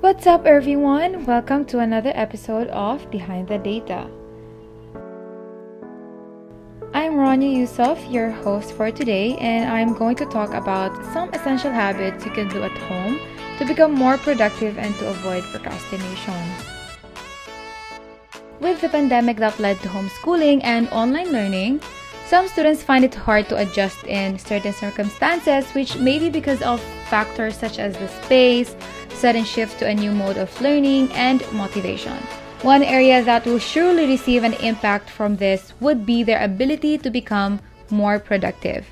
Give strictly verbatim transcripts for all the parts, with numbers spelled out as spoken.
What's up everyone? Welcome to another episode of Behind the Data. I'm Rania Youssef, your host for today, and I'm going to talk about some essential habits you can do at home to become more productive and to avoid procrastination. With the pandemic that led to homeschooling and online learning, some students find it hard to adjust in certain circumstances, which may be because of factors such as the space, sudden shift to a new mode of learning, and motivation. One area that will surely receive an impact from this would be their ability to become more productive.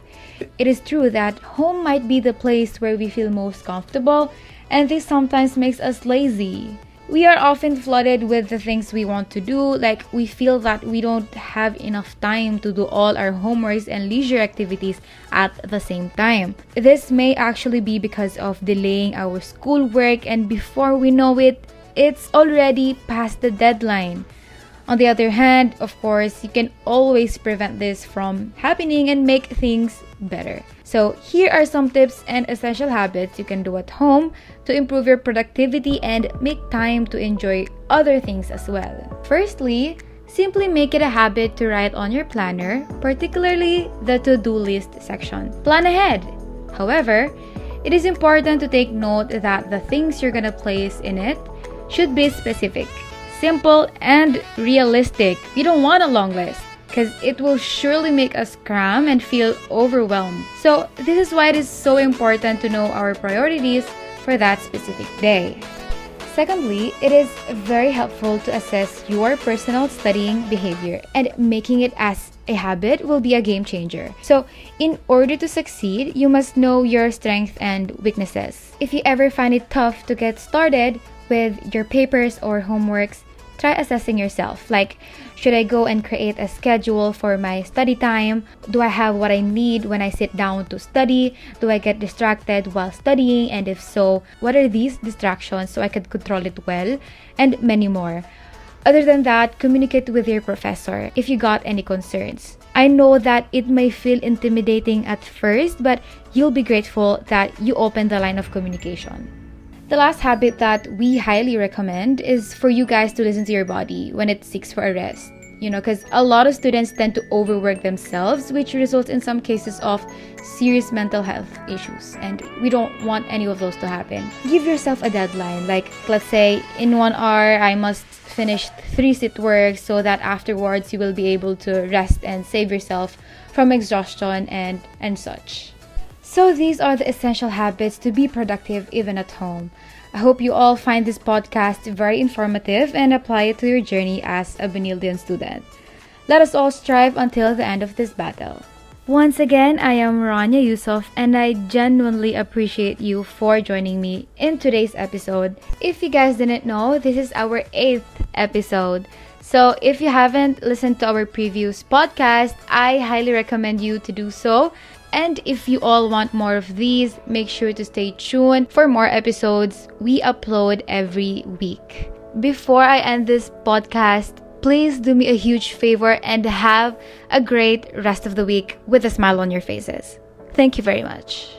It is true that home might be the place where we feel most comfortable, and this sometimes makes us lazy. We are often flooded with the things we want to do, like we feel that we don't have enough time to do all our homeworks and leisure activities at the same time. This may actually be because of delaying our schoolwork, and before we know it, it's already past the deadline. On the other hand, of course, you can always prevent this from happening and make things better. So here are some tips and essential habits you can do at home to improve your productivity and make time to enjoy other things as well. Firstly, simply make it a habit to write on your planner, particularly the to-do list section. Plan ahead. However, it is important to take note that the things you're gonna place in it should be specific, simple, and realistic. You don't want a long list, because it will surely make us cram and feel overwhelmed. So this is why it is so important to know our priorities for that specific day. Secondly, it is very helpful to assess your personal studying behavior, and making it as a habit will be a game changer. So in order to succeed, you must know your strengths and weaknesses. If you ever find it tough to get started with your papers or homeworks, try assessing yourself, like, should I go and create a schedule for my study time? Do I have what I need when I sit down to study? Do I get distracted while studying? And if so, what are these distractions so I could control it well? And many more. Other than that, communicate with your professor if you got any concerns. I know that it may feel intimidating at first, but you'll be grateful that you opened the line of communication. The last habit that we highly recommend is for you guys to listen to your body when it seeks for a rest. You know, because a lot of students tend to overwork themselves, which results in some cases of serious mental health issues. And we don't want any of those to happen. Give yourself a deadline. Like, let's say in one hour, I must finish three sit works so that afterwards you will be able to rest and save yourself from exhaustion and, and such. So these are the essential habits to be productive even at home. I hope you all find this podcast very informative and apply it to your journey as a Benildean student. Let us all strive until the end of this battle. Once again, I am Rania Yusuf, and I genuinely appreciate you for joining me in today's episode. If you guys didn't know, this is our eighth episode. So if you haven't listened to our previous podcast, I highly recommend you to do so. And if you all want more of these, make sure to stay tuned for more episodes we upload every week. Before I end this podcast, please do me a huge favor and have a great rest of the week with a smile on your faces. Thank you very much.